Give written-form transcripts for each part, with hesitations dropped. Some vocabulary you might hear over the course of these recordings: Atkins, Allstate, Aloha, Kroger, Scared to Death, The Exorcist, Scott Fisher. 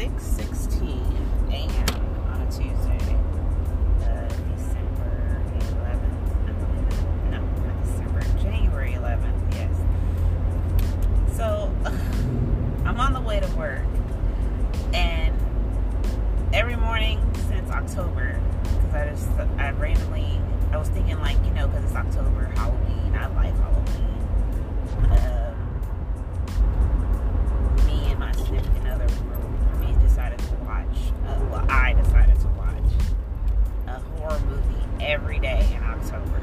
6:16 a.m. on a Tuesday, December 11th, I believe. No, not December, January 11th, yes. So, I'm on the way to work, and every morning since October, because I randomly, I was thinking like, you know, because it's October, Halloween, I like Halloween, I decided to watch a horror movie every day in October.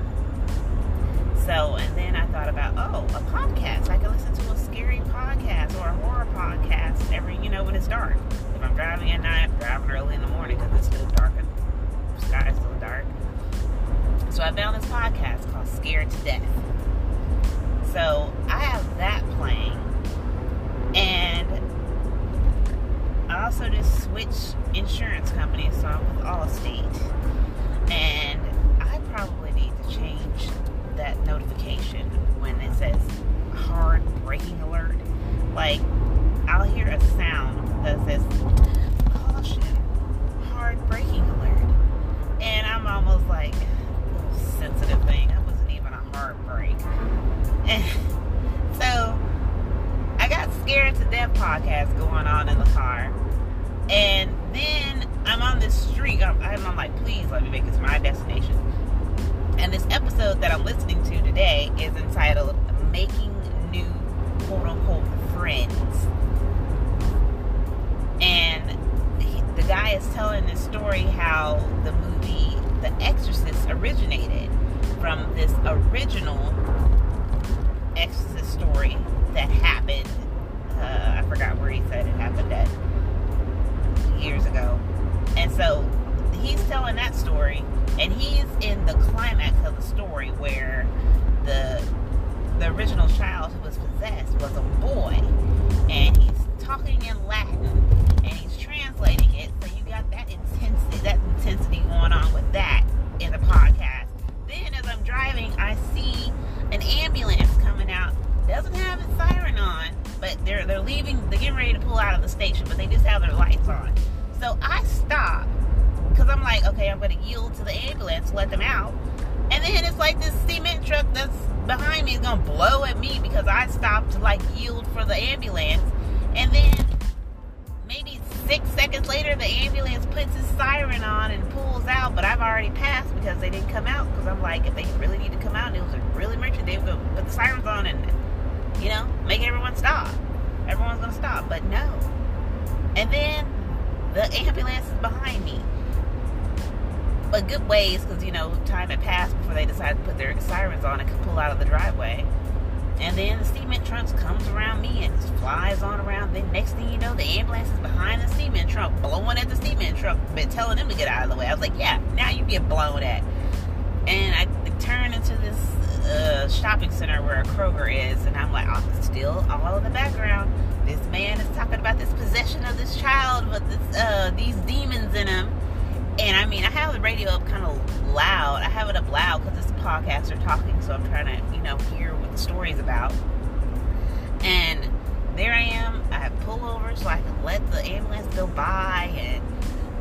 So, and then I thought about, a podcast. I can listen to a scary podcast or a horror podcast when it's dark. If I'm driving at night, I'm driving early in the morning because it's still dark and the sky is still dark. So I found this podcast called Scared to Death. So I have that playing. And I also just switched insurance companies, so I'm with Allstate, and I probably need to change that notification when it says hard braking alert. Like, I'll hear a sound that says, caution, hard braking alert, and I'm almost like, sensitive thing, that wasn't even a hard brake. So, I got Scared to Death podcast going on in the car. And then I'm on this street. I'm like, please let me make it to my destination. And this episode that I'm listening to today is entitled Making New Quote-Unquote Friends. And the guy is telling this story how the movie The Exorcist originated from this original Exorcist story that happened. I forgot where he said it happened at years ago. And so he's telling that story, and he's in the climax of the story where the original child who was possessed was a boy, and he's talking in Latin and he's translating it. So you got that intensity going on with that in the podcast. Then as I'm driving, I see an ambulance coming out. Doesn't have its siren on, but they're leaving, they're getting ready to pull out of the station, but they just have their lights on. So I stop, because I'm like, okay, I'm going to yield to the ambulance, let them out. And then it's like this cement truck that's behind me is going to blow at me because I stopped to like yield for the ambulance. And then maybe 6 seconds later, the ambulance puts its siren on and pulls out, but I've already passed because they didn't come out. Because I'm like, if they really need to come out and it was a really emergency, they would put the sirens on and make everyone stop. Everyone's going to stop, but no. And then the ambulance is behind me. But good ways, because, time had passed before they decided to put their sirens on and could pull out of the driveway. And then the cement trunk comes around me and just flies on around. Then next thing you know, the ambulance is behind the cement trunk, blowing at the cement trunk, but telling them to get out of the way. I was like, yeah, now you get blown at. And I turn into this shopping center where a Kroger is, and I'm like, I'm still all in the background. This man is talking about this possession of this child with this, these demons in him. And I mean, I have the radio up kind of loud. I have it up loud because it's a podcast they're talking, so I'm trying to, hear what the story's about. And there I am. I pull over so I can let the ambulance go by, and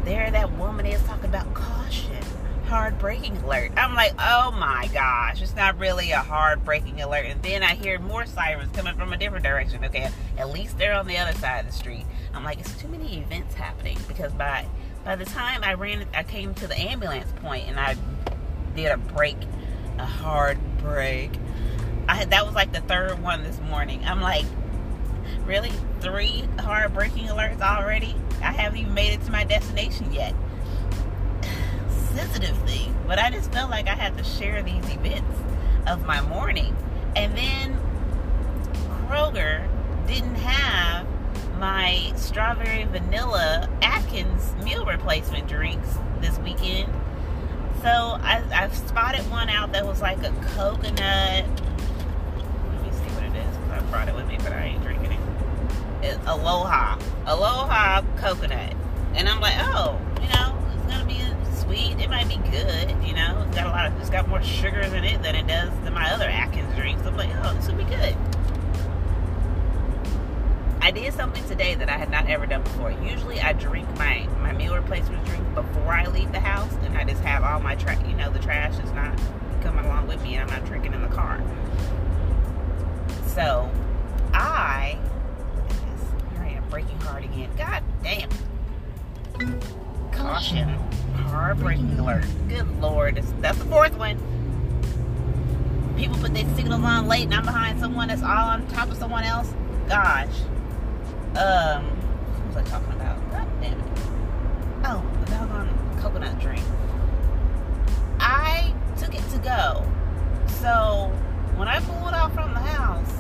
there that woman is talking about caution. Hard braking alert. I'm like, oh my gosh, it's not really a hard braking alert. And then I hear more sirens coming from a different direction. Okay, at least they're on the other side of the street. I'm like, it's too many events happening, because by the time I came to the ambulance point and I did a hard brake. That was like the third one this morning. I'm like, really? 3 hard braking alerts already? I haven't even made it to my destination yet. Sensitive thing, but I just felt like I had to share these events of my morning. And then Kroger didn't have my strawberry vanilla Atkins meal replacement drinks this weekend, so I've spotted one out that was like a coconut, let me see what it is, because I brought it with me but I ain't drinking it. It's Aloha coconut, and I'm like, it's gonna be sweet, it might be good, it's got it's got more sugars in it than it does than my other Atkins drinks. I'm like, this would be good. I did something today that I had not ever done before. Usually I drink my meal replacement drink before I leave the house, and I just have all my the trash is not coming along with me, and I'm not drinking in the car. So I am breaking hard again. God damn. Caution. Hard braking alert. Good Lord. That's the fourth one. People put their signals on late and I'm behind someone that's all on top of someone else. Gosh. What was I talking about? God damn it. Oh, the doggone coconut drink. I took it to go. So when I pulled off from the house,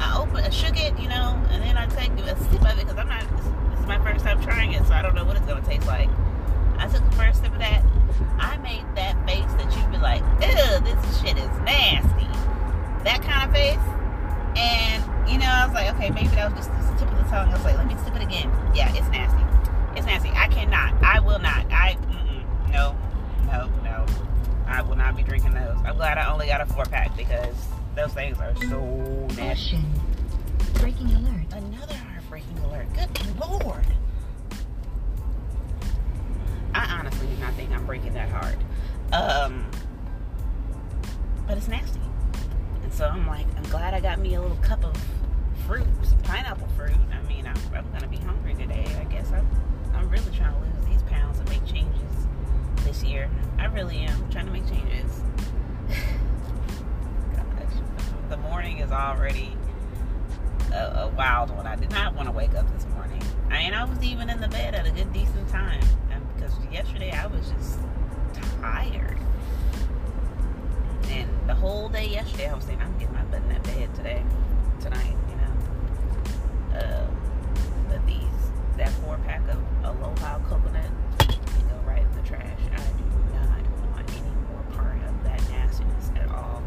I shook it, and then I take a sip of it because this is my first time trying it, so I don't know what it's going to taste like. I took the first sip of that. I made that face that you'd be like, ew, this shit is nasty. That kind of face. And, I was like, okay, maybe that was just the tip of the tongue. I was like, let me sip it again. Yeah, it's nasty. It's nasty. I cannot. I will not. No. I will not be drinking those. I'm glad I only got a 4-pack because those things are so nasty. Breaking alert. Another heartbreaking alert. Good Lord. I honestly do not think I'm breaking that hard. But it's nasty. And so I'm glad I got me a little cup of fruit, pineapple fruit. I mean, I'm going to be hungry today. I guess I'm really trying to lose these pounds and make changes this year. I really am. I'm trying to make changes. Gosh, the morning is already a wild one. I did not want to wake up this morning. I mean, I was even in the bed at a good, decent time. Because yesterday I was just tired. And the whole day yesterday I was saying, I'm getting my butt in that bed tonight, but that 4-pack of Aloha coconut can go right in the trash. I do not want any more part of that nastiness at all.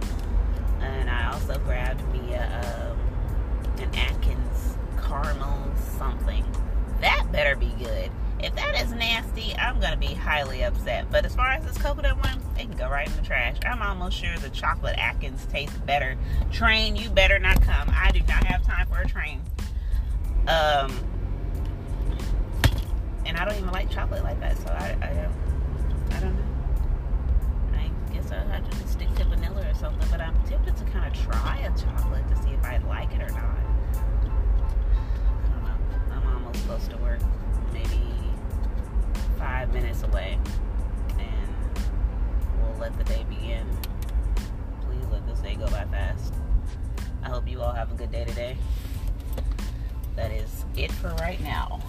And I also grabbed me an Atkins caramel something. That better be good. If that is nasty, I'm going to be highly upset. But as far as this coconut one, it can go right in the trash. I'm almost sure the chocolate Atkins tastes better. Train, you better not come. I do not have time for a train. And I don't even like chocolate like that, so I don't know. I guess I should just stick to vanilla or something, but I'm tempted to kind of try a chocolate to see if I like it or not. I don't know. I'm almost close to work. Maybe 5 minutes away, and we'll let the day begin. Please let this day go by fast. I hope you all have a good day today. That is it for right now.